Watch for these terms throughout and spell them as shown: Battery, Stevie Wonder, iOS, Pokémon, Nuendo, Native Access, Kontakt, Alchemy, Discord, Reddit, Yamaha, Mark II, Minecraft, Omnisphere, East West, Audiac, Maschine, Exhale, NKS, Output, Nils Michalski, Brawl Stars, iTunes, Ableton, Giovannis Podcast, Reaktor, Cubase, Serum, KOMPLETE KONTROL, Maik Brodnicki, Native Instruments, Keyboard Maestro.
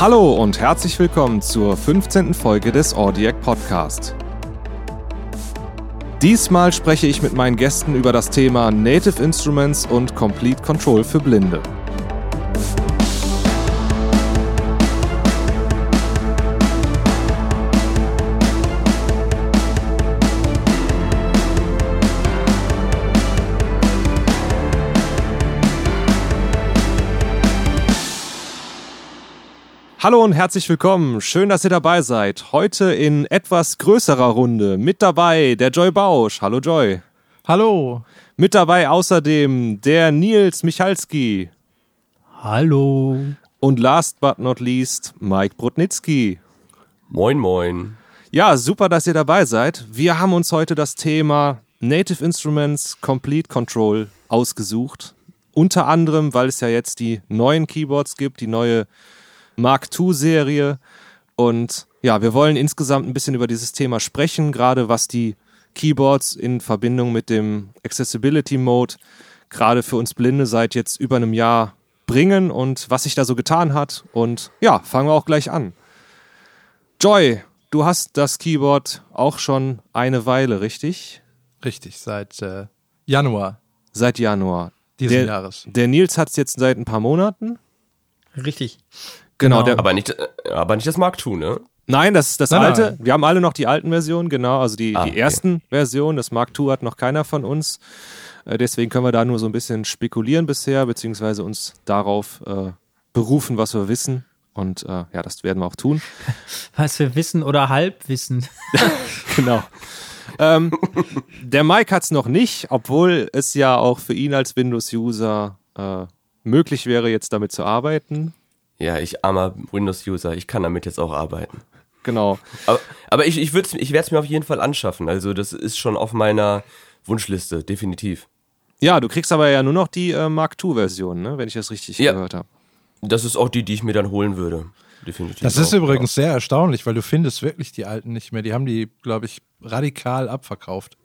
Hallo und herzlich willkommen zur 15. Folge des Audiac Podcast. Diesmal spreche ich mit meinen Gästen über das Thema Native Instruments und KOMPLETE KONTROL für Blinde. Hallo und herzlich willkommen. Schön, dass ihr dabei seid. Heute in etwas größerer Runde. Mit dabei der Joy Bausch. Hallo Joy. Hallo. Mit dabei außerdem der Nils Michalski. Hallo. Und last but not least Maik Brodnicki. Moin, moin. Ja, super, dass ihr dabei seid. Wir haben uns heute das Thema Native Instruments KOMPLETE KONTROL ausgesucht. Unter anderem, weil es ja jetzt die neuen Keyboards gibt, die neue Mark II Serie, und ja, wir wollen insgesamt ein bisschen über dieses Thema sprechen, gerade was die Keyboards in Verbindung mit dem Accessibility Mode gerade für uns Blinde seit jetzt über einem Jahr bringen und was sich da so getan hat, und ja, fangen wir auch gleich an. Joy, du hast das Keyboard auch schon eine Weile, richtig? Richtig, seit Januar. Seit Januar. Diesen Jahres. Der Nils hat es jetzt seit ein paar Monaten. Richtig. Genau. Aber nicht das Mark II, ne? Nein, das ist das alte. Wir haben alle noch die alten Versionen, genau. Also die ersten Versionen. Das Mark II hat noch keiner von uns. Deswegen können wir da nur so ein bisschen spekulieren bisher, beziehungsweise uns darauf berufen, was wir wissen. Und ja, das werden wir auch tun. Was wir wissen oder halbwissen. Genau. Der Mike hat es noch nicht, obwohl es ja auch für ihn als Windows-User möglich wäre, jetzt damit zu arbeiten. Ja, ich armer Windows-User, ich kann damit jetzt auch arbeiten. Genau. Aber ich werde es mir auf jeden Fall anschaffen, also das ist schon auf meiner Wunschliste, definitiv. Ja, du kriegst aber ja nur noch die Mark II-Version, ne? Wenn ich das richtig gehört habe. Das ist auch die ich mir dann holen würde, definitiv. Das ist übrigens sehr erstaunlich, weil du findest wirklich die alten nicht mehr, die haben die, glaube ich, radikal abverkauft.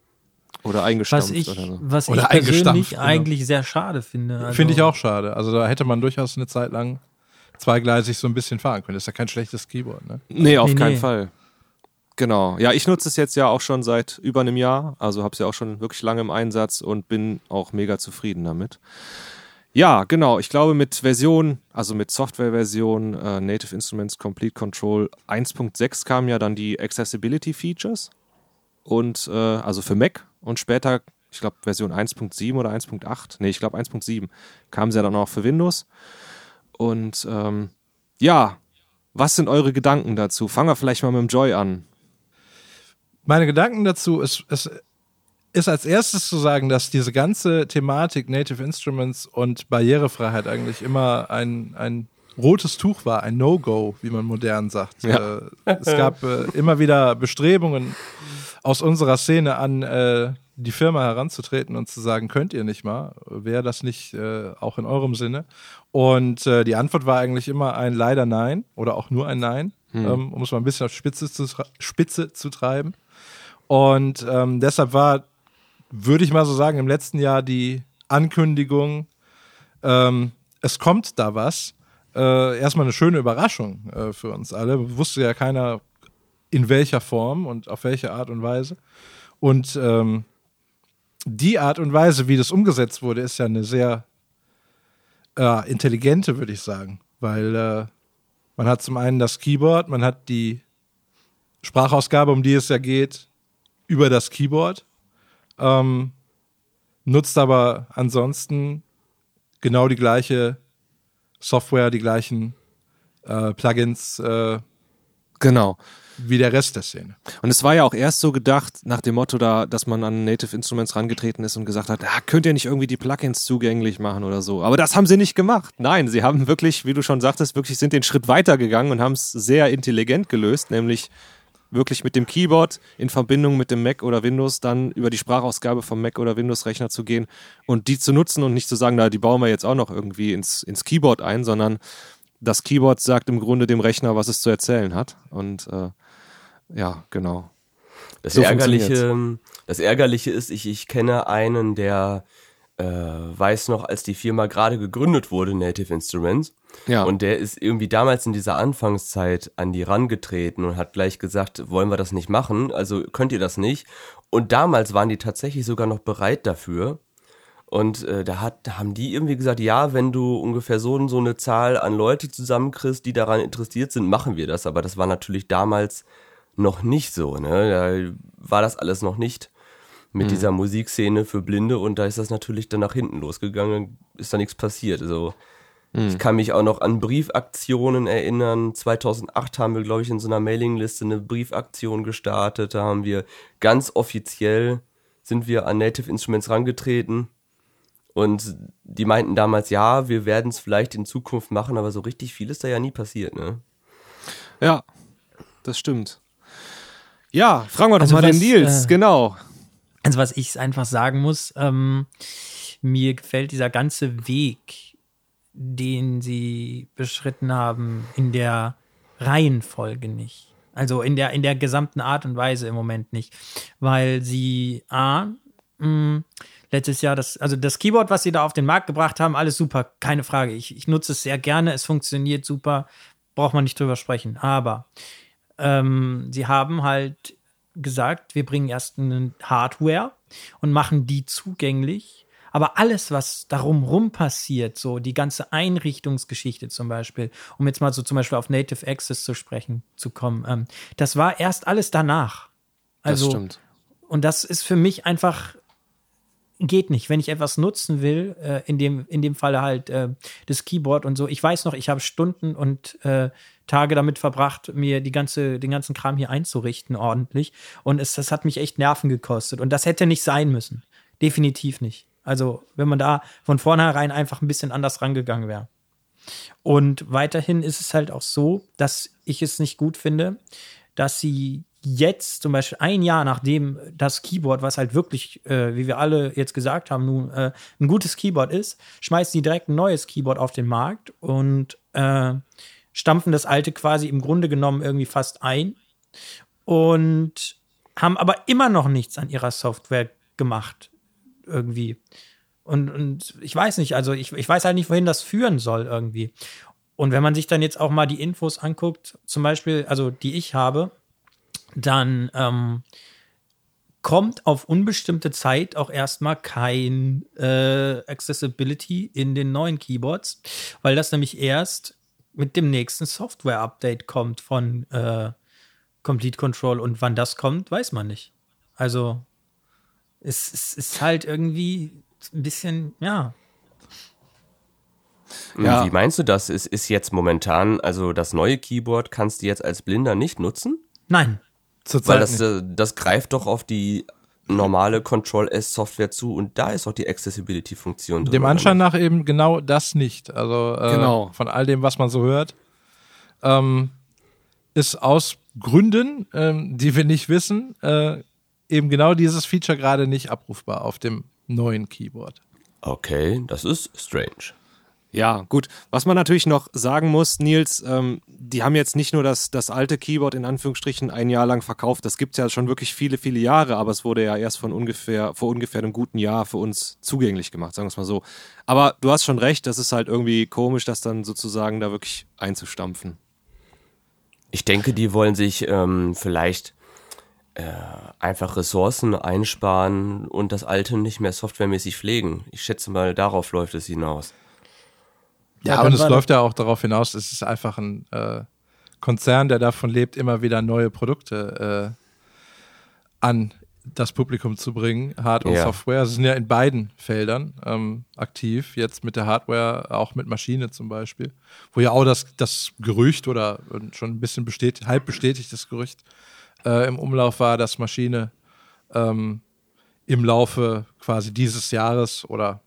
Oder eingestampft oder so. Was ich persönlich eigentlich sehr schade finde. Also finde ich auch schade. Also da hätte man durchaus eine Zeit lang zweigleisig so ein bisschen fahren können. Das ist ja kein schlechtes Keyboard, ne? Nee, auf keinen Fall. Genau. Ja, ich nutze es jetzt ja auch schon seit über einem Jahr. Also habe es ja auch schon wirklich lange im Einsatz und bin auch mega zufrieden damit. Ja, genau. Ich glaube, mit Version, also mit Softwareversion Native Instruments KOMPLETE KONTROL 1.6 kamen ja dann die Accessibility Features. Und also für Mac. Und später, ich glaube, Version 1.7 oder 1.8, nee, ich glaube 1.7, kam sie ja dann auch für Windows. Und ja, was sind eure Gedanken dazu? Fangen wir vielleicht mal mit dem Joy an. Meine Gedanken dazu ist als erstes zu sagen, dass diese ganze Thematik Native Instruments und Barrierefreiheit eigentlich immer ein rotes Tuch war, ein No-Go, wie man modern sagt. Ja. Es gab immer wieder Bestrebungen aus unserer Szene an die Firma heranzutreten und zu sagen, könnt ihr nicht mal, wäre das nicht auch in eurem Sinne? Und die Antwort war eigentlich immer ein leider Nein oder auch nur ein Nein, um es mal ein bisschen auf Spitze zu treiben. Und deshalb war, würde ich mal so sagen, im letzten Jahr die Ankündigung, es kommt da was, erstmal eine schöne Überraschung für uns alle. Wusste ja keiner, in welcher Form und auf welche Art und Weise. Und die Art und Weise, wie das umgesetzt wurde, ist ja eine sehr intelligente, würde ich sagen. Weil man hat zum einen das Keyboard, man hat die Sprachausgabe, um die es ja geht, über das Keyboard. Nutzt aber ansonsten genau die gleiche Software, die gleichen Plugins. Genau. Wie der Rest der Szene. Und es war ja auch erst so gedacht, nach dem Motto, dass man an Native Instruments rangetreten ist und gesagt hat, könnt ihr nicht irgendwie die Plugins zugänglich machen oder so. Aber das haben sie nicht gemacht. Nein, sie haben wirklich, wie du schon sagtest, wirklich sind den Schritt weitergegangen und haben es sehr intelligent gelöst, nämlich wirklich mit dem Keyboard in Verbindung mit dem Mac oder Windows dann über die Sprachausgabe vom Mac oder Windows-Rechner zu gehen und die zu nutzen und nicht zu sagen, die bauen wir jetzt auch noch irgendwie ins Keyboard ein, sondern das Keyboard sagt im Grunde dem Rechner, was es zu erzählen hat. Und ja, genau. Das Ärgerliche ist, ich kenne einen, der weiß noch, als die Firma gerade gegründet wurde, Native Instruments. Ja. Und der ist irgendwie damals in dieser Anfangszeit an die rangetreten und hat gleich gesagt, wollen wir das nicht machen, also könnt ihr das nicht. Und damals waren die tatsächlich sogar noch bereit dafür. Und da haben die irgendwie gesagt, ja, wenn du ungefähr so und so eine Zahl an Leute zusammenkriegst, die daran interessiert sind, machen wir das. Aber das war natürlich damals noch nicht so, ne? Da war das alles noch nicht mit dieser Musikszene für Blinde, und da ist das natürlich dann nach hinten losgegangen, ist da nichts passiert. Also ich kann mich auch noch an Briefaktionen erinnern. 2008 haben wir, glaube ich, in so einer Mailingliste eine Briefaktion gestartet. Da haben wir ganz offiziell, sind wir an Native Instruments rangetreten, und die meinten damals, ja, wir werden es vielleicht in Zukunft machen, aber so richtig viel ist da ja nie passiert, ne? Ja, das stimmt. Ja, fragen wir doch mal den Nils, genau. Also was ich einfach sagen muss, mir gefällt dieser ganze Weg, den sie beschritten haben, in der Reihenfolge nicht. Also in der gesamten Art und Weise im Moment nicht. Weil sie letztes Jahr, das Keyboard, was sie da auf den Markt gebracht haben, alles super, keine Frage. Ich nutze es sehr gerne, es funktioniert super, braucht man nicht drüber sprechen. Aber sie haben halt gesagt, wir bringen erst eine Hardware und machen die zugänglich, aber alles, was darum rum passiert, so die ganze Einrichtungsgeschichte zum Beispiel, um jetzt mal so zum Beispiel auf Native Access zu kommen, das war erst alles danach. Also, das stimmt. Und das ist für mich einfach, geht nicht. Wenn ich etwas nutzen will, in dem Falle halt das Keyboard und so, ich weiß noch, ich habe Stunden und Tage damit verbracht, mir den ganzen Kram hier einzurichten ordentlich. Und das hat mich echt Nerven gekostet. Und das hätte nicht sein müssen. Definitiv nicht. Also, wenn man da von vornherein einfach ein bisschen anders rangegangen wäre. Und weiterhin ist es halt auch so, dass ich es nicht gut finde, dass sie jetzt zum Beispiel ein Jahr nachdem das Keyboard, was halt wirklich, wie wir alle jetzt gesagt haben, nun ein gutes Keyboard ist, schmeißen die direkt ein neues Keyboard auf den Markt und stampfen das alte quasi im Grunde genommen irgendwie fast ein und haben aber immer noch nichts an ihrer Software gemacht irgendwie. Und ich weiß nicht, also ich weiß halt nicht, wohin das führen soll irgendwie. Und wenn man sich dann jetzt auch mal die Infos anguckt, zum Beispiel, also die ich habe, dann kommt auf unbestimmte Zeit auch erstmal kein Accessibility in den neuen Keyboards, weil das nämlich erst mit dem nächsten Software-Update kommt von KOMPLETE KONTROL, und wann das kommt, weiß man nicht. Also es ist halt irgendwie ein bisschen, ja. Ja. Wie meinst du das? Ist jetzt momentan, also das neue Keyboard kannst du jetzt als Blinder nicht nutzen? Nein. Weil das greift doch auf die normale Control-S-Software zu, und da ist auch die Accessibility-Funktion drin. Dem Anschein nach eben genau das nicht. Also genau. Von all dem, was man so hört, ist aus Gründen, die wir nicht wissen, eben genau dieses Feature gerade nicht abrufbar auf dem neuen Keyboard. Okay, das ist strange. Ja, gut. Was man natürlich noch sagen muss, Nils, die haben jetzt nicht nur das alte Keyboard in Anführungsstrichen ein Jahr lang verkauft, das gibt es ja schon wirklich viele, viele Jahre, aber es wurde ja erst vor ungefähr einem guten Jahr für uns zugänglich gemacht, sagen wir es mal so. Aber du hast schon recht, das ist halt irgendwie komisch, das dann sozusagen da wirklich einzustampfen. Ich denke, die wollen sich vielleicht einfach Ressourcen einsparen und das alte nicht mehr softwaremäßig pflegen. Ich schätze mal, darauf läuft es hinaus. Ja, und es läuft ja auch darauf hinaus, es ist einfach ein Konzern, der davon lebt, immer wieder neue Produkte an das Publikum zu bringen, Hard- und Software. Sie sind ja in beiden Feldern aktiv, jetzt mit der Hardware, auch mit Maschine zum Beispiel, wo ja auch das Gerücht oder schon ein bisschen halb bestätigtes Gerücht im Umlauf war, dass Maschine im Laufe quasi dieses Jahres oder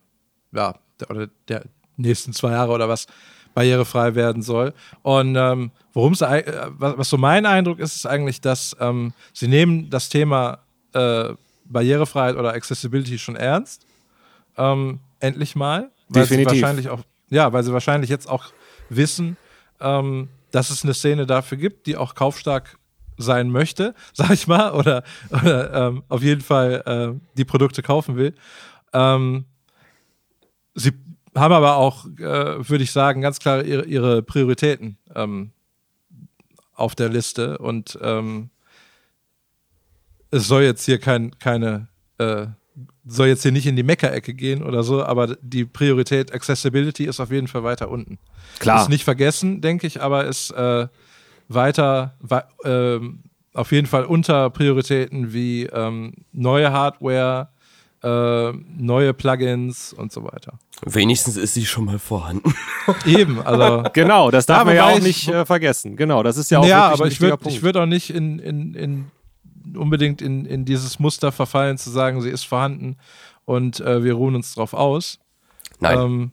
der nächsten 2 Jahre oder was barrierefrei werden soll. Und was so mein Eindruck ist, ist eigentlich, dass sie nehmen das Thema Barrierefreiheit oder Accessibility schon ernst. Endlich mal. Definitiv. Weil sie wahrscheinlich jetzt auch wissen, dass es eine Szene dafür gibt, die auch kaufstark sein möchte, sag ich mal, oder auf jeden Fall die Produkte kaufen will. Sie haben aber auch, würde ich sagen, ganz klar ihre Prioritäten auf der Liste. Und es soll jetzt hier soll jetzt hier nicht in die Meckerecke gehen oder so, aber die Priorität Accessibility ist auf jeden Fall weiter unten. Klar. Ist nicht vergessen, denke ich, aber ist auf jeden Fall unter Prioritäten wie neue Hardware, neue Plugins und so weiter. Wenigstens ist sie schon mal vorhanden. Eben, also. Genau, das darf man ja auch nicht vergessen. Genau, das ist ja auch wirklich ein wichtiger Punkt. Ja, aber ich würde auch nicht unbedingt in dieses Muster verfallen, zu sagen, sie ist vorhanden und wir ruhen uns drauf aus. Nein.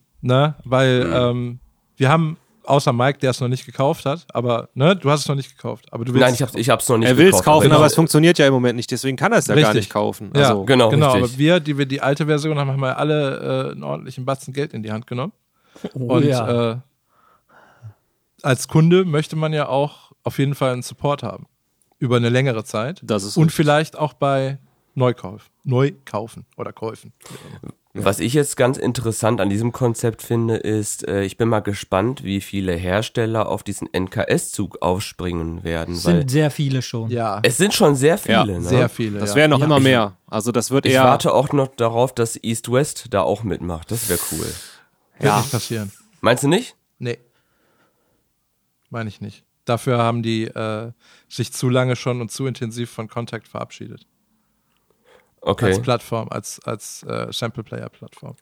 Weil wir haben, außer Mike, der es noch nicht gekauft hat, aber du hast es noch nicht gekauft. Aber du willst. Nein, ich hab's noch nicht gekauft. Er will es kaufen, aber es funktioniert ja im Moment nicht, deswegen kann er es ja gar nicht kaufen. Also, ja, genau, richtig. Aber wir, die wir die alte Version haben, haben wir alle einen ordentlichen Batzen Geld in die Hand genommen. Oh, und als Kunde möchte man ja auch auf jeden Fall einen Support haben. Über eine längere Zeit. Das ist und richtig. Vielleicht auch bei Neukaufen oder Käufen. Was ich jetzt ganz interessant an diesem Konzept finde, ist, ich bin mal gespannt, wie viele Hersteller auf diesen NKS-Zug aufspringen werden. Es sind sehr viele schon. Ja. Es sind schon sehr viele. Ja, ne? Sehr viele. Das wären noch immer mehr. Also das wird Ich warte auch noch darauf, dass East West da auch mitmacht. Das wäre cool. Wird nicht passieren. Meinst du nicht? Nee. Meine ich nicht. Dafür haben die sich zu lange schon und zu intensiv von Kontakt verabschiedet. Okay. Als Plattform, als Sample-Player-Plattform.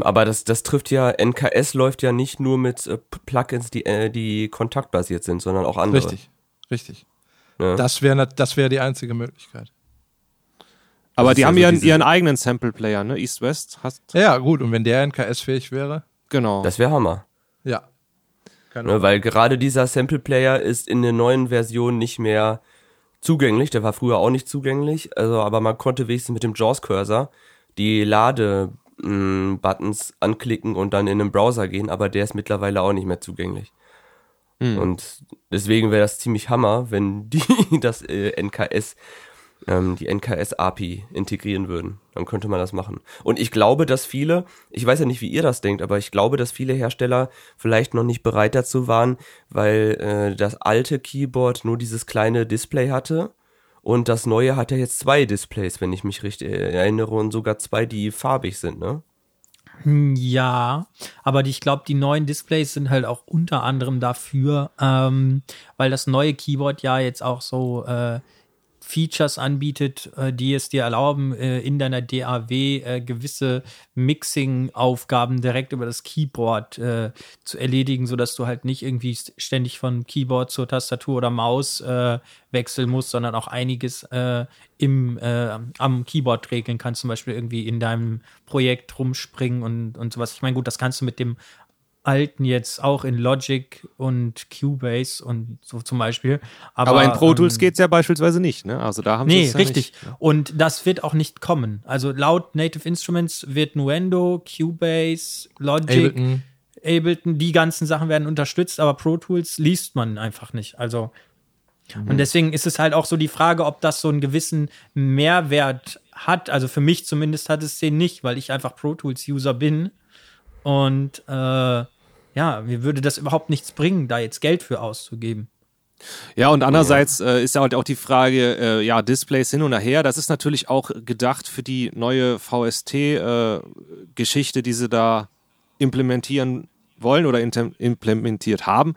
Aber das trifft ja, NKS läuft ja nicht nur mit Plugins, die kontaktbasiert sind, sondern auch andere. Richtig. Ja. Das wäre die einzige Möglichkeit. Aber die haben ja ihren eigenen Sample-Player, ne? East West. Ja, gut. Und wenn der NKS-fähig wäre? Genau. Das wäre Hammer. Ja. Ne, weil gerade dieser Sample-Player ist in der neuen Version nicht mehr zugänglich. Der war früher auch nicht zugänglich. Also, aber man konnte wenigstens mit dem JAWS-Cursor die Lade-Buttons anklicken und dann in den Browser gehen. Aber der ist mittlerweile auch nicht mehr zugänglich. Mhm. Und deswegen wäre das ziemlich Hammer, wenn die das die NKS-API integrieren würden. Dann könnte man das machen. Und ich glaube, dass viele, ich weiß ja nicht, wie ihr das denkt, aber ich glaube, dass viele Hersteller vielleicht noch nicht bereit dazu waren, weil das alte Keyboard nur dieses kleine Display hatte und das neue hat ja jetzt 2 Displays, wenn ich mich richtig erinnere, und sogar 2, die farbig sind, ne? Ja, aber ich glaube, die neuen Displays sind halt auch unter anderem dafür, weil das neue Keyboard ja jetzt auch so Features anbietet, die es dir erlauben, in deiner DAW gewisse Mixing-Aufgaben direkt über das Keyboard zu erledigen, sodass du halt nicht irgendwie ständig von Keyboard zur Tastatur oder Maus wechseln musst, sondern auch einiges am Keyboard regeln kannst, zum Beispiel irgendwie in deinem Projekt rumspringen und sowas. Ich meine, gut, das kannst du mit dem alten jetzt auch in Logic und Cubase und so zum Beispiel. Aber in Pro Tools geht es ja beispielsweise nicht, ne? Also da haben sie es ja richtig. Nicht. Und das wird auch nicht kommen. Also laut Native Instruments wird Nuendo, Cubase, Logic, Ableton, die ganzen Sachen werden unterstützt, aber Pro Tools liest man einfach nicht. Also und deswegen ist es halt auch so die Frage, ob das so einen gewissen Mehrwert hat. Also für mich zumindest hat es den nicht, weil ich einfach Pro Tools-User bin. Und mir würde das überhaupt nichts bringen, da jetzt Geld für auszugeben. Ja, und andererseits ist ja halt auch die Frage, Displays hin und her. Das ist natürlich auch gedacht für die neue VST-Geschichte, die sie da implementieren wollen oder implementiert haben.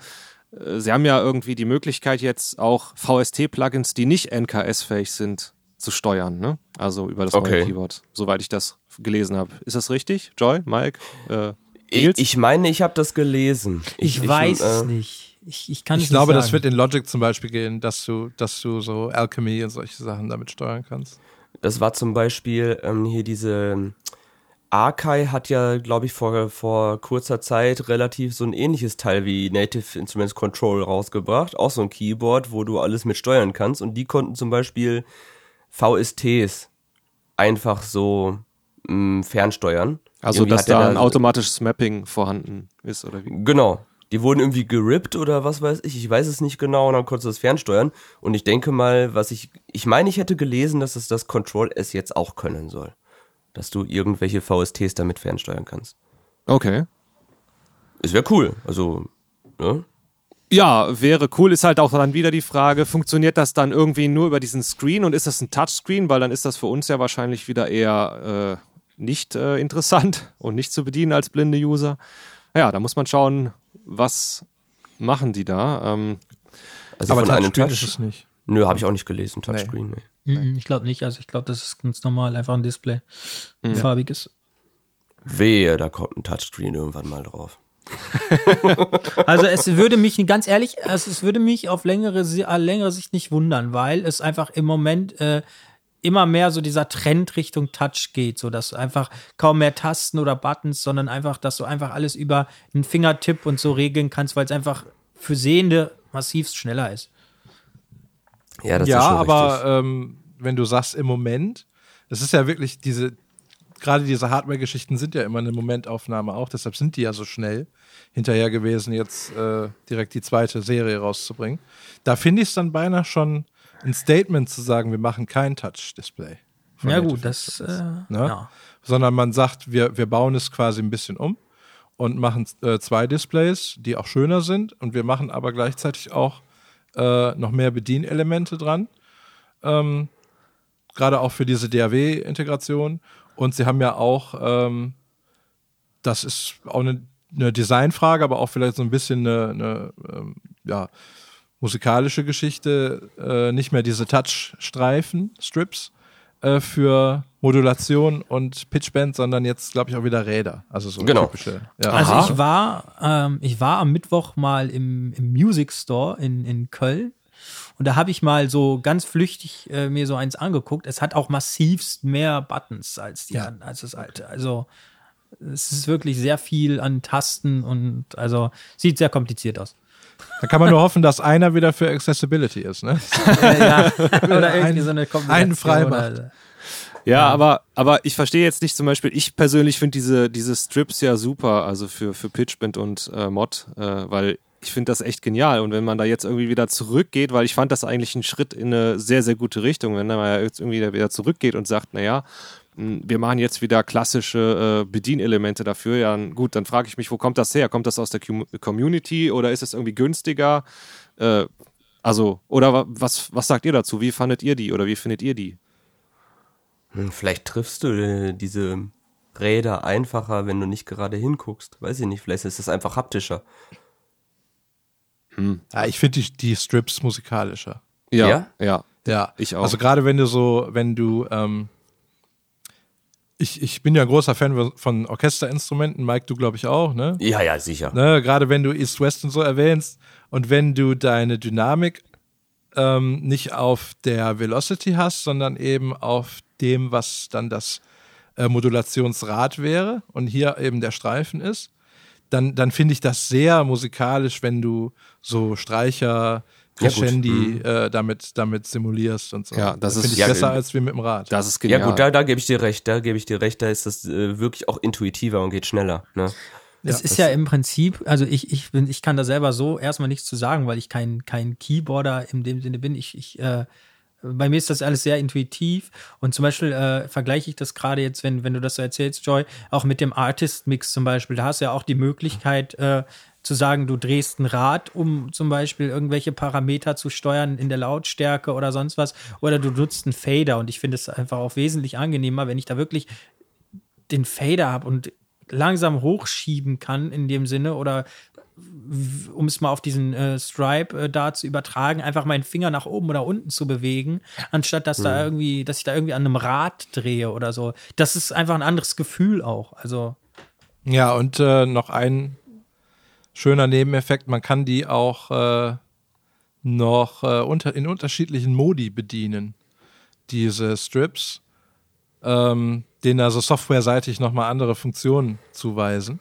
Sie haben ja irgendwie die Möglichkeit, jetzt auch VST-Plugins, die nicht NKS-fähig sind, zu steuern, ne? Also über das neue Keyboard, soweit ich das gelesen habe. Ist das richtig, Joy, Mike? Ich meine, ich habe das gelesen. Ich weiß es nicht. Ich kann nicht sagen. Das wird in Logic zum Beispiel gehen, dass du so Alchemy und solche Sachen damit steuern kannst. Das war zum Beispiel hier diese Arkai hat ja, glaube ich, vor kurzer Zeit relativ so ein ähnliches Teil wie Native Instruments Control rausgebracht. Auch so ein Keyboard, wo du alles mit steuern kannst. Und die konnten zum Beispiel VSTs einfach so fernsteuern. Also, irgendwie dass da ein automatisches Mapping vorhanden ist, oder wie? Genau. Die wurden irgendwie gerippt oder was weiß ich. Ich weiß es nicht genau. Und dann konntest du das fernsteuern. Und ich denke mal, ich meine, ich hätte gelesen, dass es das Control S jetzt auch können soll. Dass du irgendwelche VSTs damit fernsteuern kannst. Okay. Es wäre cool, also, ne? Ja, wäre cool, ist halt auch dann wieder die Frage, funktioniert das dann irgendwie nur über diesen Screen und ist das ein Touchscreen, weil dann ist das für uns ja wahrscheinlich wieder eher nicht interessant und nicht zu bedienen als blinde User. Ja, da muss man schauen, was machen die da. Also aber von einem Touchscreen ist es nicht. Nö, habe ich auch nicht gelesen, Touchscreen. Nee. Ich glaube nicht, also ich glaube, das ist ganz normal, einfach ein Display, ein farbiges. Wehe, da kommt ein Touchscreen irgendwann mal drauf. Also es würde mich auf längere Sicht nicht wundern, weil es einfach im Moment immer mehr so dieser Trend Richtung Touch geht, so dass einfach kaum mehr Tasten oder Buttons, sondern einfach, dass du einfach alles über einen Fingertipp und so regeln kannst, weil es einfach für Sehende massivst schneller ist. Ja, das ist schon richtig. Ja, aber wenn du sagst im Moment, es ist ja wirklich gerade diese Hardware-Geschichten sind ja immer eine Momentaufnahme auch, deshalb sind die ja so schnell hinterher gewesen, jetzt direkt die zweite Serie rauszubringen. Da finde ich es dann beinahe schon ein Statement zu sagen, wir machen kein Touch-Display. Ja gut, das... Ja. Sondern man sagt, wir bauen es quasi ein bisschen um und machen zwei Displays, die auch schöner sind und wir machen aber gleichzeitig auch noch mehr Bedienelemente dran. Gerade auch für diese DAW-Integration. Und sie haben ja auch, das ist auch eine Designfrage, aber auch vielleicht so ein bisschen eine musikalische Geschichte, nicht mehr diese Touchstreifen, Strips für Modulation und Pitchband, sondern jetzt, glaube ich, auch wieder Räder. Also so genau. Typische. Ja. Also ich war am Mittwoch mal im Music Store in Köln. Und da habe ich mal so ganz flüchtig mir so eins angeguckt. Es hat auch massivst mehr Buttons als das alte. Also es ist wirklich sehr viel an Tasten und also sieht sehr kompliziert aus. Da kann man nur hoffen, dass einer wieder für Accessibility ist, ne? Ja, oder irgendwie so eine Kombination. Einen Freimacht. Ja, aber ich verstehe jetzt nicht zum Beispiel, ich persönlich finde diese Strips ja super, also für Pitchbend und Mod, weil ich finde das echt genial. Und wenn man da jetzt irgendwie wieder zurückgeht, weil ich fand das eigentlich einen Schritt in eine sehr, sehr gute Richtung, wenn man jetzt irgendwie wieder zurückgeht und sagt, naja, wir machen jetzt wieder klassische Bedienelemente dafür, ja gut, dann frage ich mich, wo kommt das her? Kommt das aus der Community oder ist es irgendwie günstiger? Oder was sagt ihr dazu? Wie fandet ihr die oder wie findet ihr die? Vielleicht triffst du diese Räder einfacher, wenn du nicht gerade hinguckst. Weiß ich nicht, vielleicht ist das einfach haptischer. Ja, ich finde die Strips musikalischer. Ja. Ich auch. Also gerade ich bin ja ein großer Fan von Orchesterinstrumenten, Maik, du glaube ich auch, ne? Ja, sicher. Ne, gerade wenn du East West und so erwähnst und wenn du deine Dynamik nicht auf der Velocity hast, sondern eben auf dem, was dann das Modulationsrad wäre und hier eben der Streifen ist, dann finde ich das sehr musikalisch, wenn du so Streicher, Crescendi damit simulierst und so. Ja, das finde ich besser als wie mit dem Rad. Das ist genial. Ja gut, da gebe ich dir recht, da ist das wirklich auch intuitiver und geht schneller, ne? Ja, es ist ja im Prinzip, also ich kann da selber so erstmal nichts zu sagen, weil ich kein Keyboarder in dem Sinne bin. Bei mir ist das alles sehr intuitiv und zum Beispiel vergleiche ich das gerade jetzt, wenn du das so erzählst, Joy, auch mit dem Artist-Mix zum Beispiel. Da hast du ja auch die Möglichkeit zu sagen, du drehst ein Rad, um zum Beispiel irgendwelche Parameter zu steuern in der Lautstärke oder sonst was. Oder du nutzt einen Fader und ich finde es einfach auch wesentlich angenehmer, wenn ich da wirklich den Fader habe und langsam hochschieben kann in dem Sinne oder um es mal auf diesen Stripe da zu übertragen, einfach meinen Finger nach oben oder unten zu bewegen, anstatt dass ich da irgendwie an einem Rad drehe oder so. Das ist einfach ein anderes Gefühl auch. Also ja, und noch ein schöner Nebeneffekt, man kann die auch noch in unterschiedlichen Modi bedienen, diese Strips, denen also softwareseitig nochmal andere Funktionen zuweisen.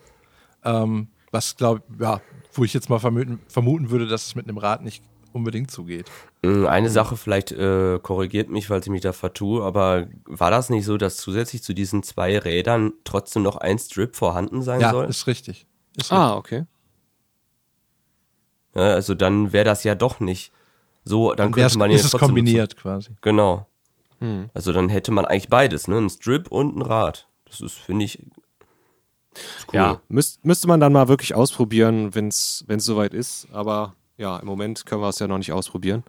Was glaube ich, wo ich jetzt mal vermuten würde, dass es mit einem Rad nicht unbedingt zugeht. Eine Sache, vielleicht korrigiert mich, falls ich mich da vertue, aber war das nicht so, dass zusätzlich zu diesen zwei Rädern trotzdem noch ein Strip vorhanden sein soll? Ja, ist richtig. Okay. Ja, also dann wäre das ja doch nicht so, dann könnte man jetzt trotzdem... kombiniert nutzen. Quasi. Genau. Also dann hätte man eigentlich beides, ne? Ein Strip und ein Rad. Das ist, finde ich... Cool. Ja, müsste man dann mal wirklich ausprobieren, wenn es soweit ist. Aber ja, im Moment können wir es ja noch nicht ausprobieren.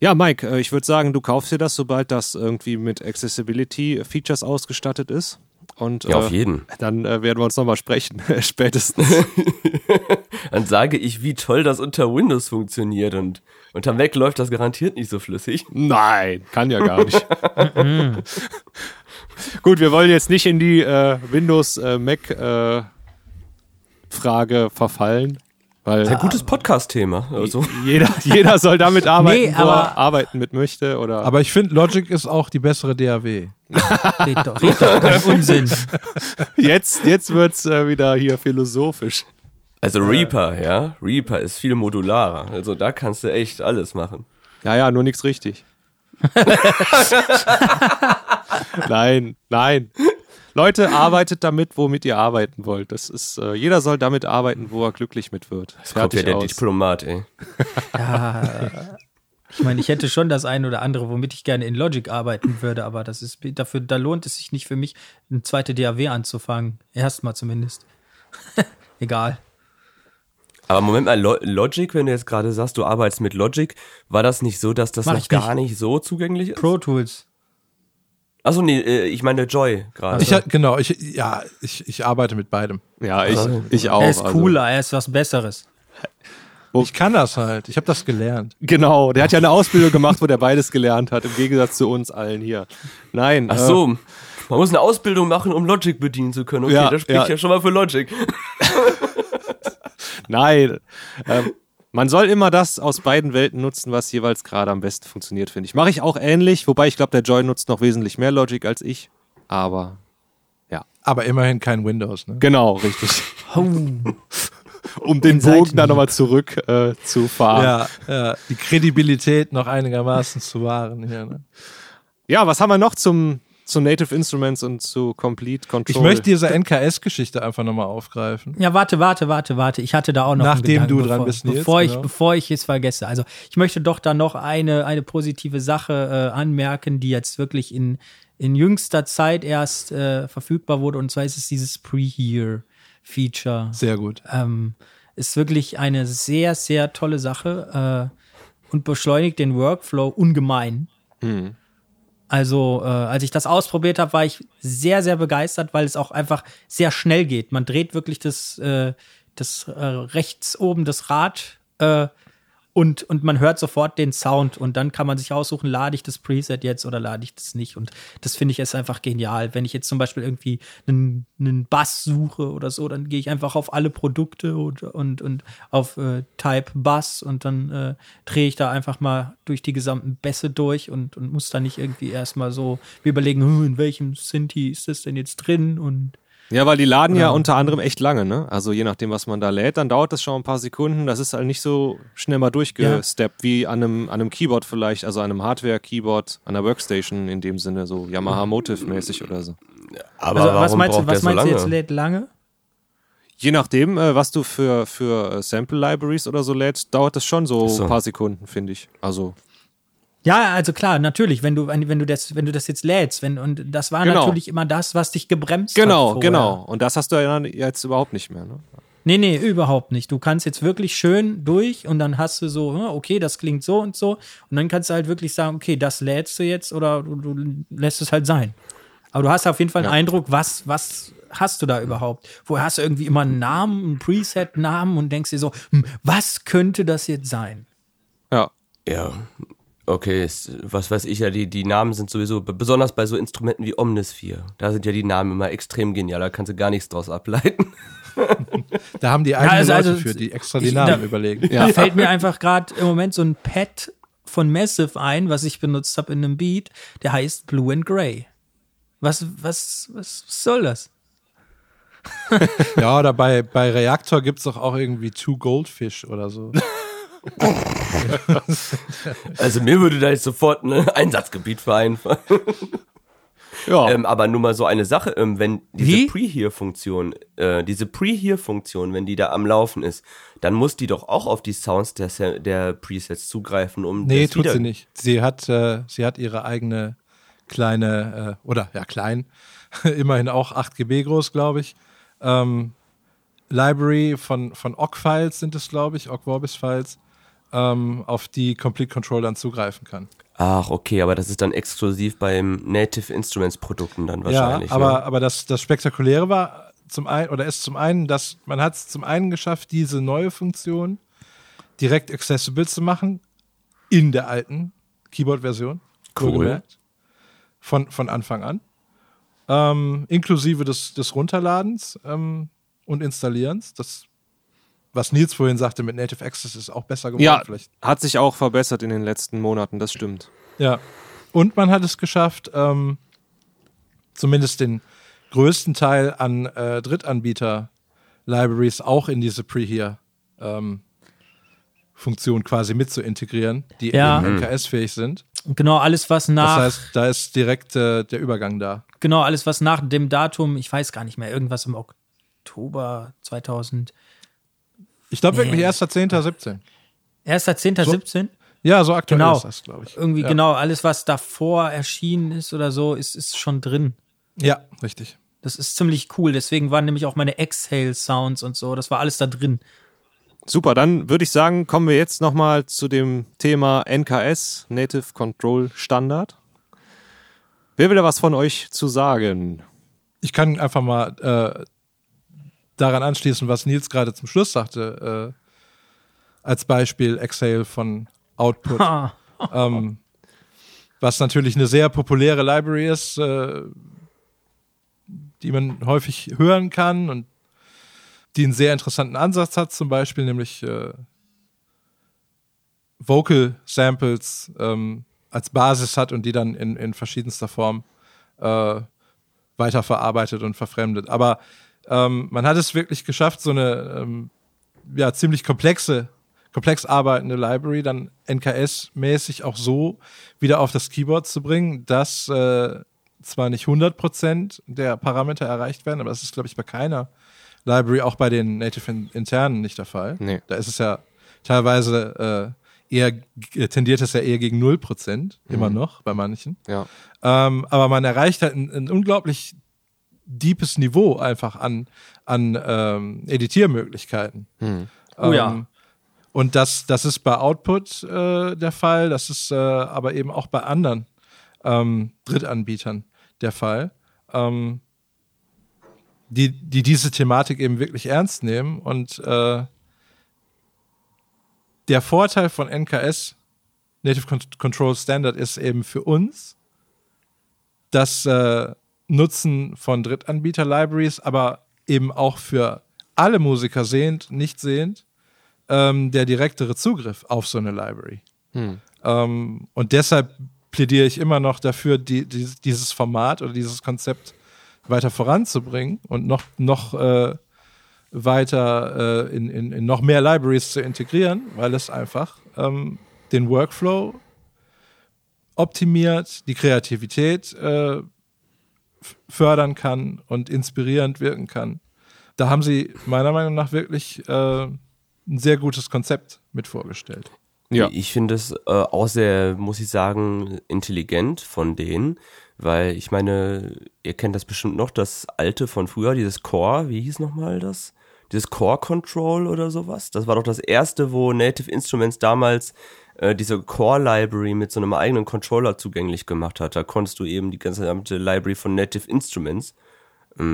Ja, Mike, ich würde sagen, du kaufst dir das, sobald das irgendwie mit Accessibility-Features ausgestattet ist. Und, ja, auf jeden. Dann werden wir uns nochmal sprechen, spätestens. Dann sage ich, wie toll das unter Windows funktioniert, und unterm Mac läuft das garantiert nicht so flüssig. Nein, kann ja gar nicht. Gut, wir wollen jetzt nicht in die Windows-Mac-Frage verfallen. Weil, ein gutes Podcast-Thema. Also. Jeder soll damit arbeiten, wo er arbeiten mit möchte. Oder. Aber ich finde, Logic ist auch die bessere DAW. Red doch, Unsinn. Jetzt wird es wieder hier philosophisch. Also Reaper, ja. Reaper ist viel modularer. Also da kannst du echt alles machen. Ja, nur nichts richtig. Nein. Leute, arbeitet damit, womit ihr arbeiten wollt. Das ist, jeder soll damit arbeiten, wo er glücklich mit wird. Das kommt ja der Diplomat, ey. Ja, ich meine, ich hätte schon das ein oder andere, womit ich gerne in Logic arbeiten würde, aber das ist dafür, da lohnt es sich nicht für mich, eine zweite DAW anzufangen. Erstmal zumindest. Egal. Aber Moment mal, Logic, wenn du jetzt gerade sagst, du arbeitest mit Logic, war das nicht so, dass das noch gar nicht so zugänglich ist? Pro Tools. Achso, nee, ich meine Joy gerade. Ich arbeite mit beidem. Ja, ich auch. Er ist cooler, also. Er ist was Besseres. Ich kann das halt, ich habe das gelernt. Genau, der hat ja eine Ausbildung gemacht, wo der beides gelernt hat, im Gegensatz zu uns allen hier. Nein. Ach so, man muss eine Ausbildung machen, um Logic bedienen zu können. Okay, ja, das spricht ja schon mal für Logic. Nein, man soll immer das aus beiden Welten nutzen, was jeweils gerade am besten funktioniert, finde ich. Mache ich auch ähnlich, wobei ich glaube, der Joy nutzt noch wesentlich mehr Logic als ich, aber ja. Aber immerhin kein Windows, ne? Genau, richtig. Um den Bogen da nochmal zurück zu fahren. Ja, die Kredibilität noch einigermaßen zu wahren. Hier, ne? Ja, was haben wir noch zu Native Instruments und zu KOMPLETE KONTROL? Ich möchte diese NKS-Geschichte einfach nochmal aufgreifen. Ja, warte. Ich hatte da auch noch einen Gedanken, du dran bist, Nils, bevor ich es vergesse. Also ich möchte doch da noch eine positive Sache anmerken, die jetzt wirklich in jüngster Zeit erst verfügbar wurde. Und zwar ist es dieses Pre-Hear-Feature. Sehr gut. Ist wirklich eine sehr, sehr tolle Sache und beschleunigt den Workflow ungemein. Mhm. Also, als ich das ausprobiert habe, war ich sehr, sehr begeistert, weil es auch einfach sehr schnell geht. Man dreht wirklich das rechts oben das Rad und man hört sofort den Sound. Und dann kann man sich aussuchen, lade ich das Preset jetzt oder lade ich das nicht. Und das finde ich ist einfach genial. Wenn ich jetzt zum Beispiel irgendwie einen Bass suche oder so, dann gehe ich einfach auf alle Produkte und auf Type Bass und dann drehe ich da einfach mal durch die gesamten Bässe durch und muss da nicht irgendwie erstmal so überlegen, in welchem Synthi ist das denn jetzt drin und ja, weil die laden ja unter anderem echt lange, ne? Also je nachdem, was man da lädt, dann dauert das schon ein paar Sekunden. Das ist halt nicht so schnell mal durchgesteppt wie an einem Keyboard vielleicht, also an einem Hardware-Keyboard, an einer Workstation in dem Sinne, so Yamaha Motive-mäßig oder so. Aber also, warum was meinst du jetzt lädt lange? Je nachdem, was du für Sample-Libraries oder so lädst, dauert das schon so ein paar Sekunden, finde ich. Also... Ja, also klar, natürlich, wenn du das jetzt lädst, und das war natürlich immer das, was dich gebremst hat. Genau. Und das hast du ja jetzt überhaupt nicht mehr, ne? Nee, überhaupt nicht. Du kannst jetzt wirklich schön durch und dann hast du so, okay, das klingt so und so. Und dann kannst du halt wirklich sagen, okay, das lädst du jetzt oder du lässt es halt sein. Aber du hast auf jeden Fall einen Eindruck, was hast du da überhaupt? Woher hast du irgendwie immer einen Namen, einen Preset-Namen und denkst dir so, was könnte das jetzt sein? Ja. Okay, was weiß ich ja, die Namen sind sowieso, besonders bei so Instrumenten wie Omnisphere, da sind ja die Namen immer extrem genial, da kannst du gar nichts draus ableiten. Da haben die eigenen Leute für, die extra die Namen überlegen. Da fällt mir einfach gerade im Moment so ein Pad von Massive ein, was ich benutzt habe in einem Beat, der heißt Blue and Grey. Was soll das? Ja, oder bei Reaktor gibt's doch auch irgendwie Two Goldfish oder so. Also mir würde da jetzt sofort ein Einsatzgebiet für einfallen. Ja. Aber nur mal so eine Sache, wenn diese Pre-Hear-Funktion, wenn die da am Laufen ist, dann muss die doch auch auf die Sounds der Presets zugreifen, um Nee, tut sie nicht. Sie hat ihre eigene kleine, immerhin auch 8 GB groß, glaube ich, Library von Ogg-Files sind es, glaube ich, Ogg-Vorbis-Files, auf die KOMPLETE KONTROL dann zugreifen kann. Ach, okay, aber das ist dann exklusiv beim Native Instruments Produkten dann wahrscheinlich. Ja, aber das Spektakuläre war zum einen, oder ist zum einen, dass man hat es zum einen geschafft, diese neue Funktion direkt accessible zu machen in der alten Keyboard-Version. Cool. Von Anfang an. Inklusive des Runterladens und Installierens. Das, was Nils vorhin sagte mit Native Access, ist auch besser geworden. Ja, vielleicht. Hat sich auch verbessert in den letzten Monaten, das stimmt. Ja, und man hat es geschafft, zumindest den größten Teil an Drittanbieter-Libraries auch in diese Pre-Here-Funktion quasi mit zu integrieren, die NKS-fähig sind. Genau, alles was nach... Das heißt, da ist direkt der Übergang da. Genau, alles was nach dem Datum, ich weiß gar nicht mehr, irgendwas im Oktober 2000... Ich glaube wirklich 1.10.17. 1.10.17? Ja, so aktuell ist das, glaube ich. Irgendwie genau, alles was davor erschienen ist oder so, ist schon drin. Ja, richtig. Das ist ziemlich cool, deswegen waren nämlich auch meine Exhale-Sounds und so, das war alles da drin. Super, dann würde ich sagen, kommen wir jetzt nochmal zu dem Thema NKS, Native Control Standard. Wer will da was von euch zu sagen? Ich kann einfach mal... daran anschließen, was Nils gerade zum Schluss sagte, als Beispiel Exhale von Output, was natürlich eine sehr populäre Library ist, die man häufig hören kann und die einen sehr interessanten Ansatz hat, zum Beispiel nämlich Vocal Samples als Basis hat und die dann in verschiedenster Form weiterverarbeitet und verfremdet. Aber man hat es wirklich geschafft, so eine ziemlich komplex arbeitende Library dann NKS-mäßig auch so wieder auf das Keyboard zu bringen, dass zwar nicht 100% der Parameter erreicht werden, aber das ist, glaube ich, bei keiner Library, auch bei den Native-internen nicht der Fall. Nee. Da ist es ja teilweise tendiert es ja eher gegen 0%, immer noch bei manchen. Ja. Aber man erreicht halt ein unglaublich deepes Niveau einfach an Editiermöglichkeiten. Und das ist bei Output der Fall, das ist aber eben auch bei anderen Drittanbietern der Fall, die diese Thematik eben wirklich ernst nehmen. Und der Vorteil von NKS, Native Control Standard, ist eben für uns, dass Nutzen von Drittanbieter-Libraries, aber eben auch für alle Musiker, sehend, nicht sehend, der direktere Zugriff auf so eine Library. Und deshalb plädiere ich immer noch dafür, dieses Format oder dieses Konzept weiter voranzubringen und noch weiter in noch mehr Libraries zu integrieren, weil es einfach den Workflow optimiert, die Kreativität fördern kann und inspirierend wirken kann. Da haben sie meiner Meinung nach wirklich ein sehr gutes Konzept mit vorgestellt. Ja. Ich finde es auch sehr, muss ich sagen, intelligent von denen, weil ich meine, ihr kennt das bestimmt noch, das alte von früher, dieses Core, wie hieß nochmal das? Dieses Core Control oder sowas. Das war doch das erste, wo Native Instruments damals diese Core-Library mit so einem eigenen Controller zugänglich gemacht hat. Da konntest du eben die ganze Library von Native Instruments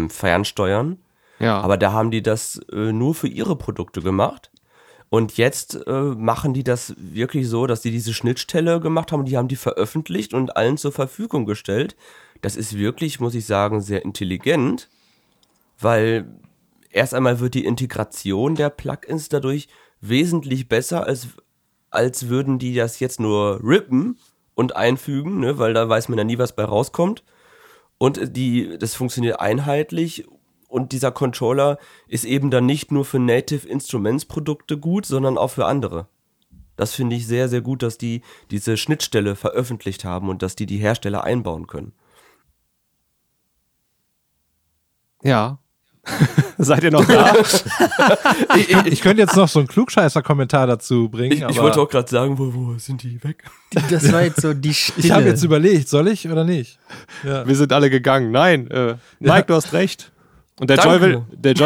fernsteuern. Ja. Aber da haben die das nur für ihre Produkte gemacht. Und jetzt machen die das wirklich so, dass die diese Schnittstelle gemacht haben. Die haben die veröffentlicht und allen zur Verfügung gestellt. Das ist wirklich, muss ich sagen, sehr intelligent, weil erst einmal wird die Integration der Plugins dadurch wesentlich besser, als würden die das jetzt nur rippen und einfügen, ne, weil da weiß man ja nie, was bei rauskommt. Und das funktioniert einheitlich und dieser Controller ist eben dann nicht nur für Native Instruments Produkte gut, sondern auch für andere. Das finde ich sehr, sehr gut, dass die diese Schnittstelle veröffentlicht haben und dass die Hersteller einbauen können. Ja. Seid ihr noch da? Ich könnte jetzt noch so einen Klugscheißer-Kommentar dazu bringen. Ich wollte auch gerade sagen, wo sind die weg? Das war jetzt so die Stille. Ich habe jetzt überlegt, soll ich oder nicht? Ja. Wir sind alle gegangen. Nein, Mike, du hast recht. Und der Joy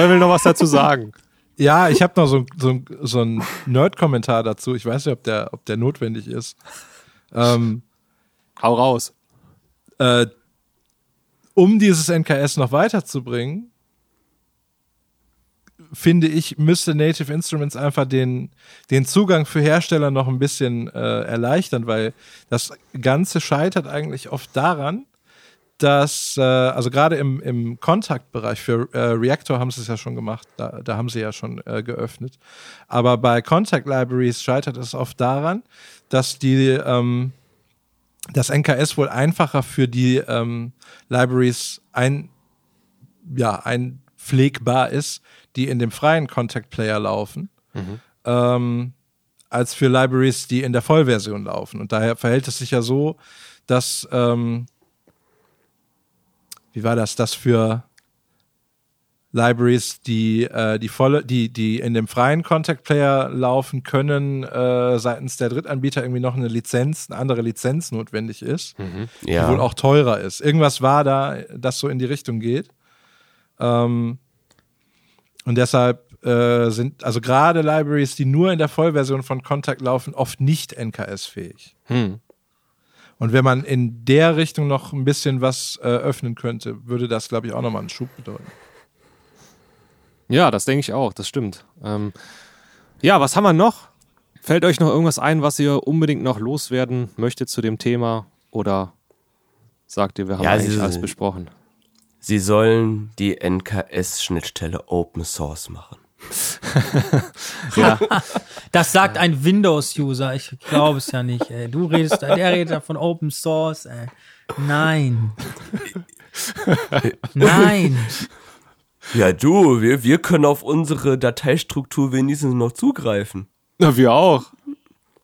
will noch was dazu sagen. Ja, ich habe noch so einen Nerd-Kommentar dazu. Ich weiß nicht, ob der notwendig ist. Hau raus. Um dieses NKS noch weiterzubringen, finde ich, müsste Native Instruments einfach den Zugang für Hersteller noch ein bisschen erleichtern, weil das Ganze scheitert eigentlich oft daran, dass, also gerade im Kontaktbereich für Reaktor haben sie es ja schon gemacht, da haben sie ja schon geöffnet, aber bei Kontakt Libraries scheitert es oft daran, dass das NKS wohl einfacher für die Libraries einpflegbar ist, die in dem freien Kontakt Player laufen, als für Libraries, die in der Vollversion laufen. Und daher verhält es sich ja so, dass dass für Libraries, die in dem freien Kontakt Player laufen können, seitens der Drittanbieter irgendwie noch eine andere Lizenz notwendig ist, die wohl auch teurer ist. Irgendwas war da, das so in die Richtung geht. Und deshalb sind also gerade Libraries, die nur in der Vollversion von Kontakt laufen, oft nicht NKS-fähig. Und wenn man in der Richtung noch ein bisschen was öffnen könnte, würde das, glaube ich, auch nochmal einen Schub bedeuten. Ja, das denke ich auch, das stimmt. Ja, was haben wir noch? Fällt euch noch irgendwas ein, was ihr unbedingt noch loswerden möchtet zu dem Thema? Oder sagt ihr, wir haben eigentlich alles besprochen? Sie sollen die NKS-Schnittstelle Open Source machen. Ja. Das sagt ein Windows-User. Ich glaube es ja nicht. Ey. Der redet da von Open Source. Ey. Nein. Nein. Ja, du, wir können auf unsere Dateistruktur wenigstens noch zugreifen. Na, wir auch.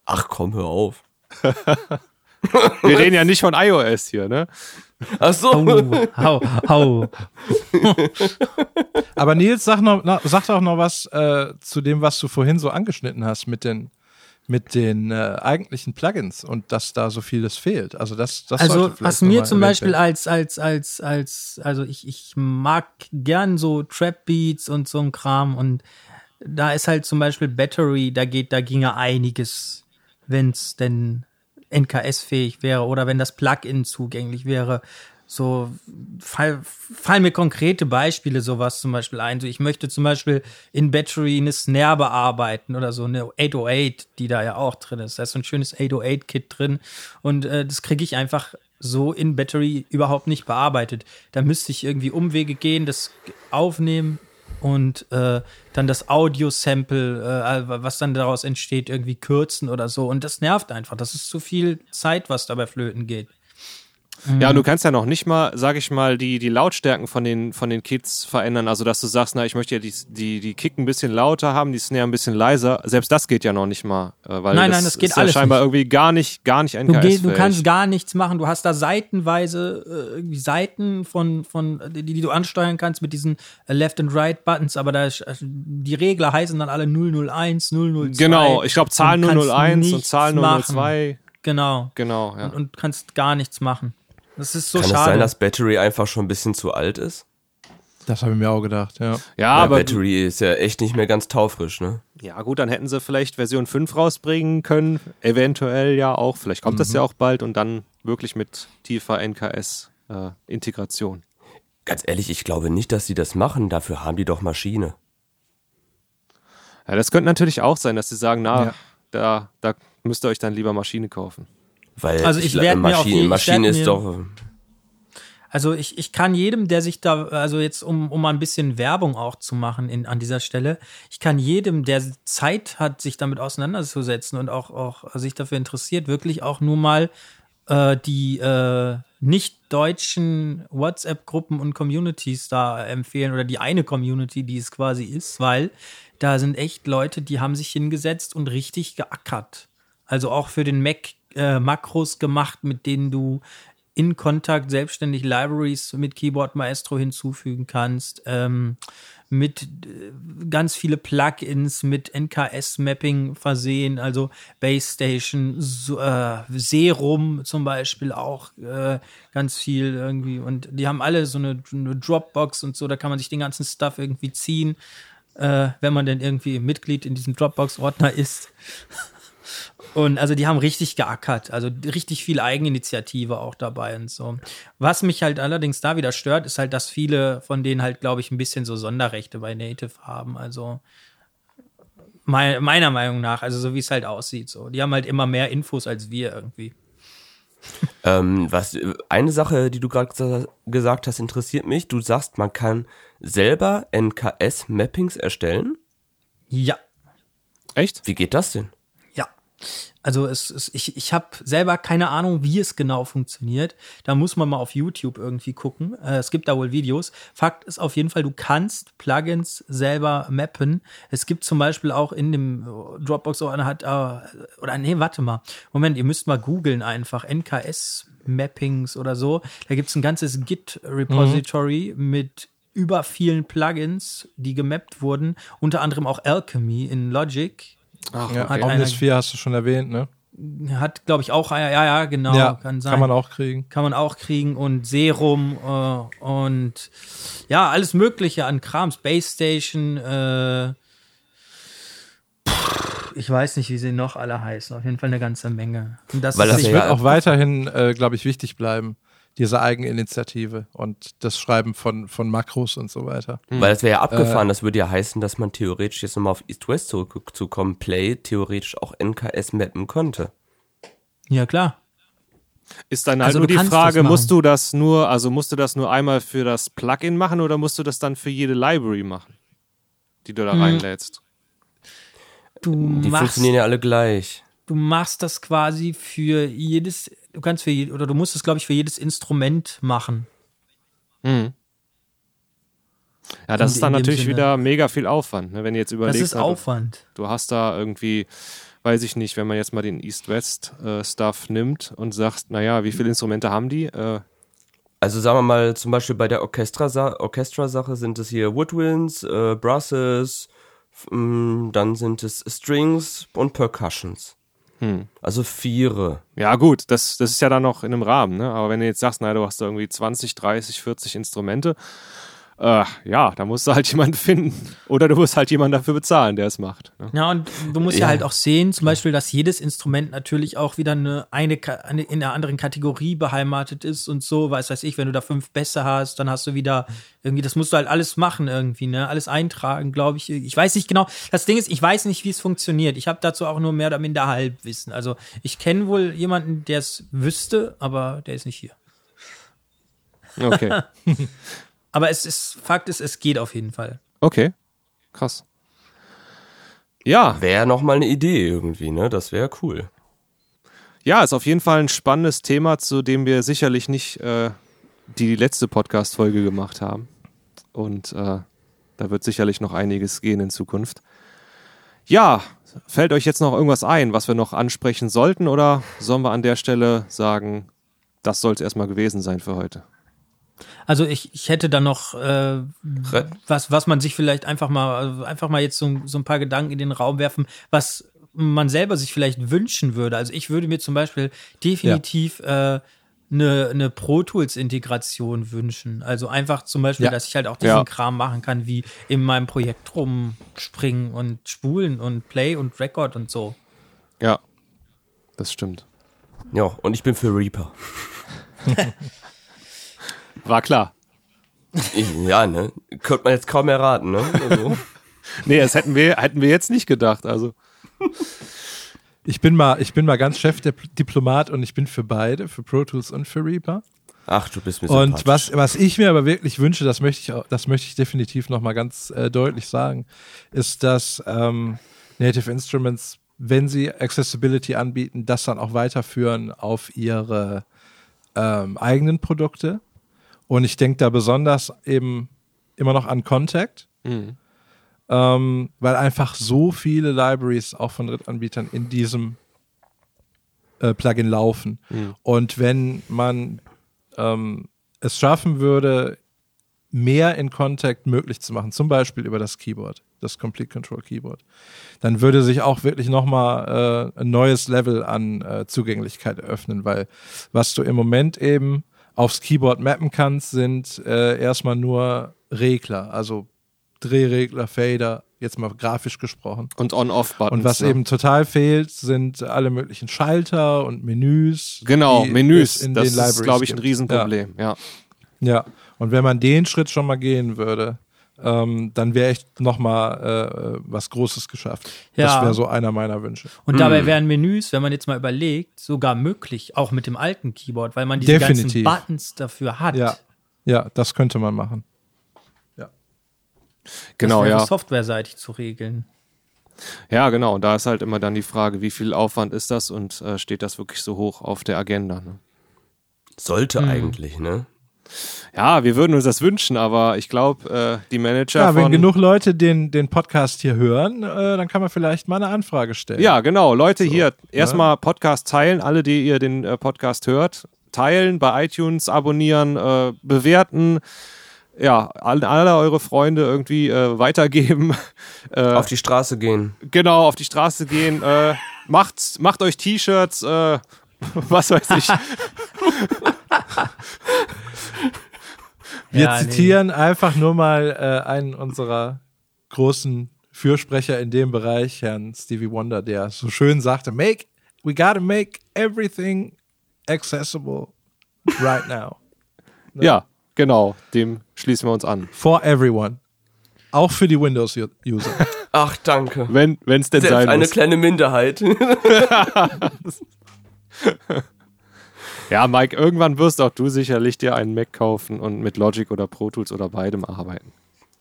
Ach komm, hör auf. Wir reden ja nicht von iOS hier, ne? Ach so. Hau. Aber Nils, sag doch noch was zu dem, was du vorhin so angeschnitten hast mit den eigentlichen Plugins und dass da so vieles fehlt. Also was mir zum Beispiel also ich mag gern so Trap Beats und so ein Kram, und da ist halt zum Beispiel Battery, da ginge einiges, wenn es denn NKS-fähig wäre oder wenn das Plugin zugänglich wäre. So fallen mir konkrete Beispiele sowas zum Beispiel ein. So, ich möchte zum Beispiel in Battery eine Snare bearbeiten oder so eine 808, die da ja auch drin ist. Da ist so ein schönes 808-Kit drin, und das kriege ich einfach so in Battery überhaupt nicht bearbeitet. Da müsste ich irgendwie Umwege gehen, das aufnehmen und dann das Audio-Sample, was dann daraus entsteht, irgendwie kürzen oder so. Und das nervt einfach. Das ist zu viel Zeit, was dabei flöten geht. Ja, und du kannst ja noch nicht mal, sag ich mal, die Lautstärken von den Kids verändern. Also, dass du sagst, na, ich möchte ja die Kick ein bisschen lauter haben, die Snare ein bisschen leiser. Selbst das geht ja noch nicht mal. Weil nein, das geht ja alles scheinbar nicht. Irgendwie gar nicht NKS-fähig. Du kannst gar nichts machen. Du hast da seitenweise irgendwie Seiten von die du ansteuern kannst mit diesen Left- and Right-Buttons. Aber die Regler heißen dann alle 001, 002. Genau, ich glaube Zahl 001 und Zahl 002. Machen. Genau, ja. Und kannst gar nichts machen. Das ist so schade. Kann es sein, dass Battery einfach schon ein bisschen zu alt ist? Das habe ich mir auch gedacht, ja. Ja, aber Battery ist ja echt nicht mehr ganz taufrisch, ne? Ja gut, dann hätten sie vielleicht Version 5 rausbringen können, eventuell ja auch. Vielleicht kommt das ja auch bald und dann wirklich mit tiefer NKS-Integration. Ganz ehrlich, ich glaube nicht, dass sie das machen. Dafür haben die doch Maschine. Ja, das könnte natürlich auch sein, dass sie sagen, da müsst ihr euch dann lieber Maschine kaufen. Weil also ich werde mir Maschine ist doch. Also ich kann jedem, der sich da, also jetzt um mal ein bisschen Werbung auch zu machen an dieser Stelle, ich kann jedem, der Zeit hat, sich damit auseinanderzusetzen und auch sich dafür interessiert, wirklich auch nur mal die nicht deutschen WhatsApp-Gruppen und Communities da empfehlen, oder die eine Community, die es quasi ist, weil da sind echt Leute, die haben sich hingesetzt und richtig geackert. Also auch für den Mac Makros gemacht, mit denen du in Kontakt selbstständig Libraries mit Keyboard Maestro hinzufügen kannst, mit ganz viele Plugins, mit NKS-Mapping versehen, also Base Station, Serum zum Beispiel auch ganz viel irgendwie. Und die haben alle so eine Dropbox und so, da kann man sich den ganzen Stuff irgendwie ziehen, wenn man denn irgendwie Mitglied in diesem Dropbox-Ordner ist. Und also die haben richtig geackert, also richtig viel Eigeninitiative auch dabei und so. Was mich halt allerdings da wieder stört, ist halt, dass viele von denen halt, glaube ich, ein bisschen so Sonderrechte bei Native haben, also meiner Meinung nach, also so wie es halt aussieht, so. Die haben halt immer mehr Infos als wir irgendwie. Eine Sache, die du gerade gesagt hast, interessiert mich. Du sagst, man kann selber NKS-Mappings erstellen? Ja. Echt? Wie geht das denn? Also ich habe selber keine Ahnung, wie es genau funktioniert. Da muss man mal auf YouTube irgendwie gucken. Es gibt da wohl Videos. Fakt ist auf jeden Fall, du kannst Plugins selber mappen. Es gibt zum Beispiel auch in dem Dropbox ihr müsst mal googeln einfach NKS-Mappings oder so. Da gibt es ein ganzes Git-Repository mit über vielen Plugins, die gemappt wurden. Unter anderem auch Alchemy in Logic. Omnisphere hast du schon erwähnt, ne? Hat, glaube ich, auch, ja, genau, ja, kann sein. Kann man auch kriegen und Serum und ja, alles Mögliche an Krams, Base Station, ich weiß nicht, wie sie noch alle heißen, auf jeden Fall eine ganze Menge. Und das wird auch weiterhin, glaube ich, wichtig bleiben. Diese Eigeninitiative und das Schreiben von Makros und so weiter. Weil das wäre ja abgefahren, das würde ja heißen, dass man theoretisch jetzt nochmal auf East West zurückzukommen, Play theoretisch auch NKS mappen konnte. Ja, klar. Ist dann halt also nur die Frage, musst du das nur einmal für das Plugin machen oder musst du das dann für jede Library machen, die du da reinlädst? Die funktionieren ja alle gleich. Du machst das quasi für jedes. Du musst es, glaube ich, für jedes Instrument machen. Mhm. Ja, das ist dann natürlich wieder mega viel Aufwand, ne? Wenn du jetzt überlegst. Das ist Aufwand. Du hast da irgendwie, weiß ich nicht, wenn man jetzt mal den East-West-Stuff nimmt und sagt, naja, wie viele Instrumente haben die? Also sagen wir mal, zum Beispiel bei der Orchestra-Sache sind es hier Woodwinds, Brasses, dann sind es Strings und Percussions. Also 4. Ja gut, das ist ja dann noch in einem Rahmen, ne? Aber wenn du jetzt sagst, naja, du hast da irgendwie 20, 30, 40 Instrumente, ja, da musst du halt jemanden finden. Oder du musst halt jemanden dafür bezahlen, der es macht. Ne? Ja, und du musst ja halt auch sehen, zum Beispiel, dass jedes Instrument natürlich auch wieder eine in einer anderen Kategorie beheimatet ist und so, weiß ich, wenn du da 5 Bässe hast, dann hast du wieder irgendwie, das musst du halt alles machen irgendwie, ne? Alles eintragen, glaube ich. Ich weiß nicht genau. Das Ding ist, ich weiß nicht, wie es funktioniert. Ich habe dazu auch nur mehr oder minder Halbwissen. Also ich kenne wohl jemanden, der es wüsste, aber der ist nicht hier. Okay. Aber Fakt ist, es geht auf jeden Fall. Okay, krass. Ja. Wäre nochmal eine Idee irgendwie, ne? Das wäre cool. Ja, ist auf jeden Fall ein spannendes Thema, zu dem wir sicherlich nicht die letzte Podcast-Folge gemacht haben. Und da wird sicherlich noch einiges gehen in Zukunft. Ja, fällt euch jetzt noch irgendwas ein, was wir noch ansprechen sollten? Oder sollen wir an der Stelle sagen, das soll es erstmal gewesen sein für heute? Also ich hätte da noch was man sich vielleicht einfach mal jetzt so ein paar Gedanken in den Raum werfen, was man selber sich vielleicht wünschen würde. Also ich würde mir zum Beispiel definitiv eine Pro Tools Integration wünschen. Also einfach zum Beispiel, dass ich halt auch diesen Kram machen kann, wie in meinem Projekt rumspringen und spulen und Play und Record und so. Ja, das stimmt. Ja, und ich bin für Reaper. War klar. Ja, ne? Könnte man jetzt kaum erraten, ne? Also. Nee, das hätten wir jetzt nicht gedacht, also. Ich bin mal ganz Chefdiplomat und ich bin für beide, für Pro Tools und für Reaper. Ach, du bist mir sympathisch. Und was ich mir aber wirklich wünsche, das möchte ich definitiv nochmal ganz deutlich sagen, ist, dass Native Instruments, wenn sie Accessibility anbieten, das dann auch weiterführen auf ihre eigenen Produkte. Und ich denke da besonders eben immer noch an Kontakt, weil einfach so viele Libraries auch von Drittanbietern in diesem Plugin laufen. Und wenn man es schaffen würde, mehr in Kontakt möglich zu machen, zum Beispiel über das Keyboard, das Komplete Kontrol Keyboard, dann würde sich auch wirklich nochmal ein neues Level an Zugänglichkeit eröffnen, weil was du im Moment eben aufs Keyboard mappen kannst, sind erstmal nur Regler, also Drehregler, Fader, jetzt mal grafisch gesprochen. Und On-Off-Buttons. Und was eben total fehlt, sind alle möglichen Schalter und Menüs. Genau, Menüs, das ist, glaube ich, ein Riesenproblem. Ja. Ja, und wenn man den Schritt schon mal gehen würde, dann wäre echt nochmal was Großes geschafft. Ja. Das wäre so einer meiner Wünsche. Und dabei wären Menüs, wenn man jetzt mal überlegt, sogar möglich, auch mit dem alten Keyboard, weil man diese ganzen Buttons dafür hat. Ja, ja, das könnte man machen. Ja. Genau, das wäre softwareseitig zu regeln. Ja, genau. Und da ist halt immer dann die Frage, wie viel Aufwand ist das und steht das wirklich so hoch auf der Agenda? Ne? Sollte eigentlich, ne? Ja, wir würden uns das wünschen, aber ich glaube, die Manager ja, wenn genug Leute den Podcast hier hören, dann kann man vielleicht mal eine Anfrage stellen. Ja, genau. Leute, so, hier erstmal Podcast teilen, alle, die ihr den Podcast hört, teilen, bei iTunes abonnieren, bewerten, ja, alle eure Freunde irgendwie weitergeben. Auf die Straße gehen. Genau, auf die Straße gehen. Macht euch T-Shirts, was weiß ich. Wir zitieren einfach nur mal einen unserer großen Fürsprecher in dem Bereich, Herrn Stevie Wonder, der so schön sagte, we gotta make everything accessible right now. Ne? Ja, genau, dem schließen wir uns an. For everyone. Auch für die Windows-User. Ach, danke. Wenn es denn sein muss. Eine kleine Minderheit. Ja, Mike, irgendwann wirst auch du sicherlich dir einen Mac kaufen und mit Logic oder Pro Tools oder beidem arbeiten.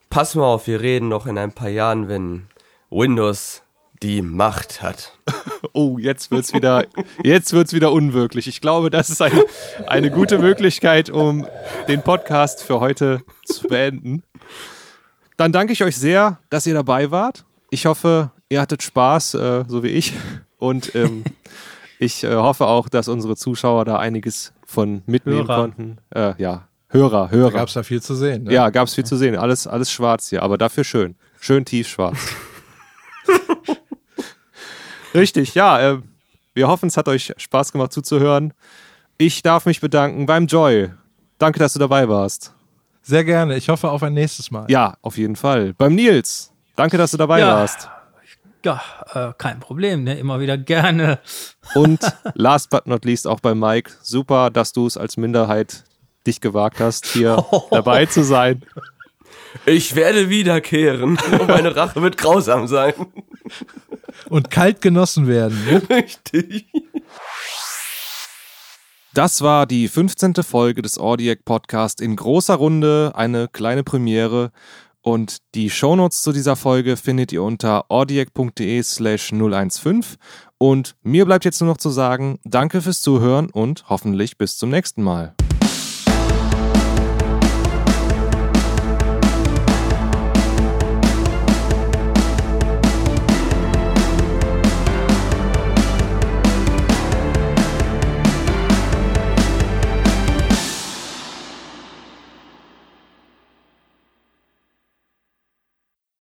Pass mal auf, wir reden noch in ein paar Jahren, wenn Windows die Macht hat. Oh, jetzt wird's wieder unwirklich. Ich glaube, das ist eine gute Möglichkeit, um den Podcast für heute zu beenden. Dann danke ich euch sehr, dass ihr dabei wart. Ich hoffe, ihr hattet Spaß, so wie ich. Und ich hoffe auch, dass unsere Zuschauer da einiges von mitnehmen konnten. Ja, Hörer. Da gab es da viel zu sehen. Ne? Ja, gab es viel zu sehen. Alles schwarz hier, aber dafür schön. Schön tiefschwarz. Richtig, ja. Wir hoffen, es hat euch Spaß gemacht zuzuhören. Ich darf mich bedanken beim Joy. Danke, dass du dabei warst. Sehr gerne. Ich hoffe auf ein nächstes Mal. Ja, auf jeden Fall. Beim Nils. Danke, dass du dabei warst. Ja, kein Problem, ne? Immer wieder gerne. Und last but not least auch bei Mike. Super, dass du es als Minderheit dich gewagt hast, hier dabei zu sein. Ich werde wiederkehren und meine Rache wird grausam sein. Und kalt genossen werden. Ne? Richtig. Das war die 15. Folge des Audiac Podcast in großer Runde, eine kleine Premiere. Und die Shownotes zu dieser Folge findet ihr unter audiac.de/015. Und mir bleibt jetzt nur noch zu sagen, danke fürs Zuhören und hoffentlich bis zum nächsten Mal.